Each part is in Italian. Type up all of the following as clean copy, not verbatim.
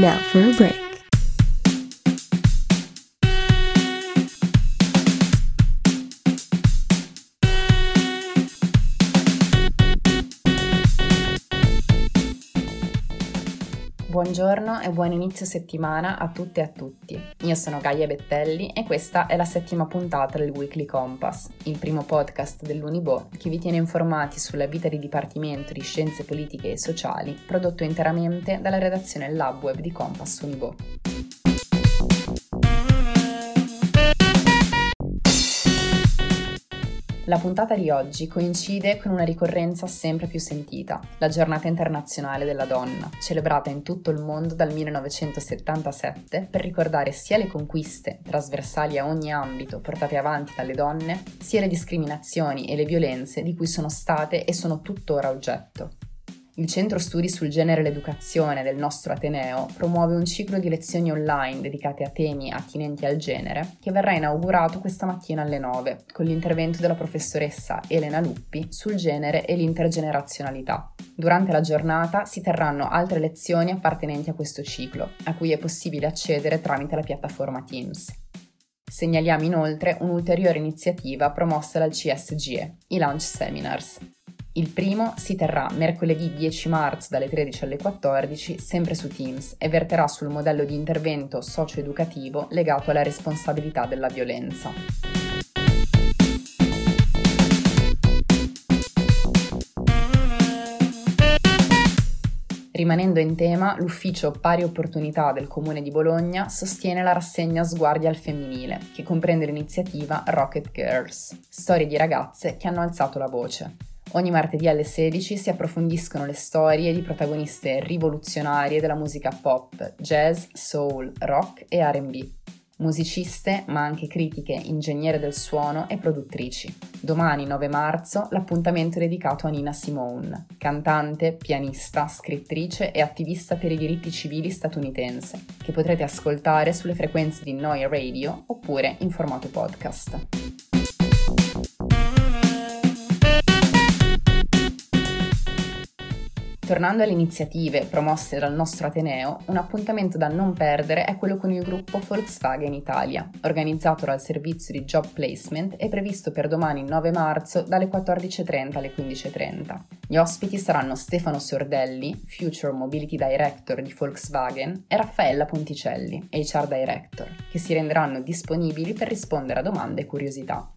Now for a break. Buongiorno e buon inizio settimana a tutte e a tutti. Io sono Gaia Bettelli e questa è la settima puntata del Weekly Compass, il primo podcast dell'Unibo che vi tiene informati sulla vita di Dipartimento di Scienze Politiche e Sociali, prodotto interamente dalla redazione Lab Web di Compass Unibo. La puntata di oggi coincide con una ricorrenza sempre più sentita, la Giornata Internazionale della Donna, celebrata in tutto il mondo dal 1977 per ricordare sia le conquiste, trasversali a ogni ambito, portate avanti dalle donne, sia le discriminazioni e le violenze di cui sono state e sono tuttora oggetto. Il Centro Studi sul Genere e l'Educazione del nostro Ateneo promuove un ciclo di lezioni online dedicate a temi attinenti al genere che verrà inaugurato questa mattina alle 9 con l'intervento della professoressa Elena Luppi sul genere e l'intergenerazionalità. Durante la giornata si terranno altre lezioni appartenenti a questo ciclo, a cui è possibile accedere tramite la piattaforma Teams. Segnaliamo inoltre un'ulteriore iniziativa promossa dal CSGE, i Lunch Seminars. Il primo si terrà mercoledì 10 marzo dalle 13 alle 14, sempre su Teams, e verterà sul modello di intervento socio-educativo legato alla responsabilità della violenza. Rimanendo in tema, l'ufficio Pari Opportunità del Comune di Bologna sostiene la rassegna Sguardi al Femminile, che comprende l'iniziativa Rocket Girls, storie di ragazze che hanno alzato la voce. Ogni martedì alle 16 si approfondiscono le storie di protagoniste rivoluzionarie della musica pop, jazz, soul, rock e R&B. Musiciste, ma anche critiche, ingegnere del suono e produttrici. Domani, 9 marzo, l'appuntamento è dedicato a Nina Simone, cantante, pianista, scrittrice e attivista per i diritti civili statunitense, che potrete ascoltare sulle frequenze di Noi Radio oppure in formato podcast. Tornando alle iniziative promosse dal nostro Ateneo, un appuntamento da non perdere è quello con il gruppo Volkswagen Italia, organizzato dal servizio di job placement e previsto per domani 9 marzo dalle 14.30 alle 15.30. Gli ospiti saranno Stefano Sordelli, Future Mobility Director di Volkswagen, e Raffaella Ponticelli, HR Director, che si renderanno disponibili per rispondere a domande e curiosità.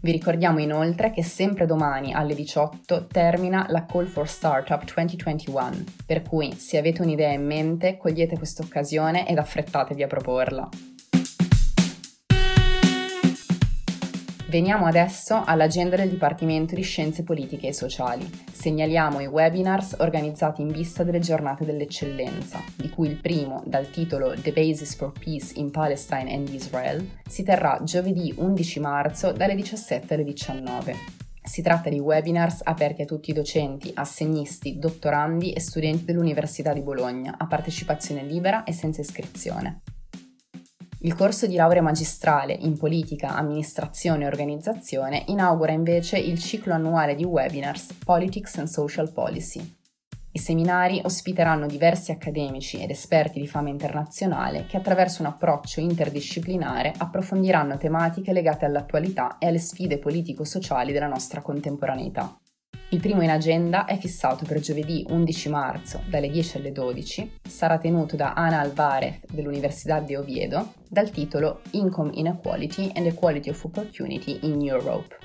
Vi ricordiamo inoltre che sempre domani alle 18 termina la Call for Startup 2021, per cui se avete un'idea in mente cogliete questa occasione ed affrettatevi a proporla. Veniamo adesso all'agenda del Dipartimento di Scienze Politiche e Sociali. Segnaliamo i webinars organizzati in vista delle Giornate dell'Eccellenza, di cui il primo, dal titolo The Basis for Peace in Palestine and Israel, si terrà giovedì 11 marzo dalle 17 alle 19. Si tratta di webinars aperti a tutti i docenti, assegnisti, dottorandi e studenti dell'Università di Bologna, a partecipazione libera e senza iscrizione. Il corso di laurea magistrale in politica, amministrazione e organizzazione inaugura invece il ciclo annuale di webinars Politics and Social Policy. I seminari ospiteranno diversi accademici ed esperti di fama internazionale che attraverso un approccio interdisciplinare approfondiranno tematiche legate all'attualità e alle sfide politico-sociali della nostra contemporaneità. Il primo in agenda è fissato per giovedì 11 marzo dalle 10 alle 12, sarà tenuto da Ana Alvarez dell'Università di Oviedo dal titolo Income Inequality and Equality of Opportunity in Europe.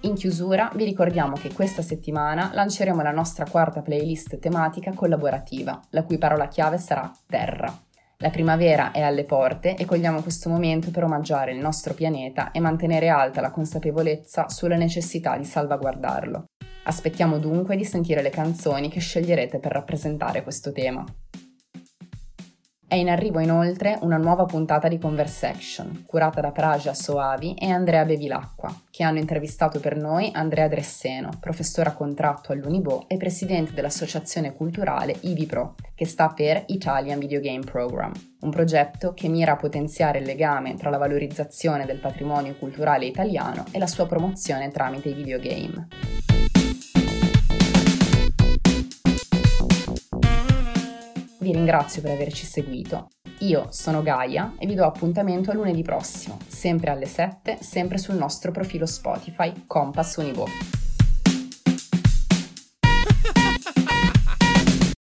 In chiusura vi ricordiamo che questa settimana lanceremo la nostra quarta playlist tematica collaborativa, la cui parola chiave sarà Terra. La primavera è alle porte e cogliamo questo momento per omaggiare il nostro pianeta e mantenere alta la consapevolezza sulla necessità di salvaguardarlo. Aspettiamo dunque di sentire le canzoni che sceglierete per rappresentare questo tema. È in arrivo inoltre una nuova puntata di Conversation, curata da Praja Soavi e Andrea Bevilacqua, che hanno intervistato per noi Andrea Dresseno, professore a contratto all'Unibo e presidente dell'associazione culturale IVIPRO, che sta per Italian Video Game Program, un progetto che mira a potenziare il legame tra la valorizzazione del patrimonio culturale italiano e la sua promozione tramite i videogame. ringrazio per averci seguito. Io sono Gaia e vi do appuntamento a lunedì prossimo, sempre alle 7, sempre sul nostro profilo Spotify Compass Unibo.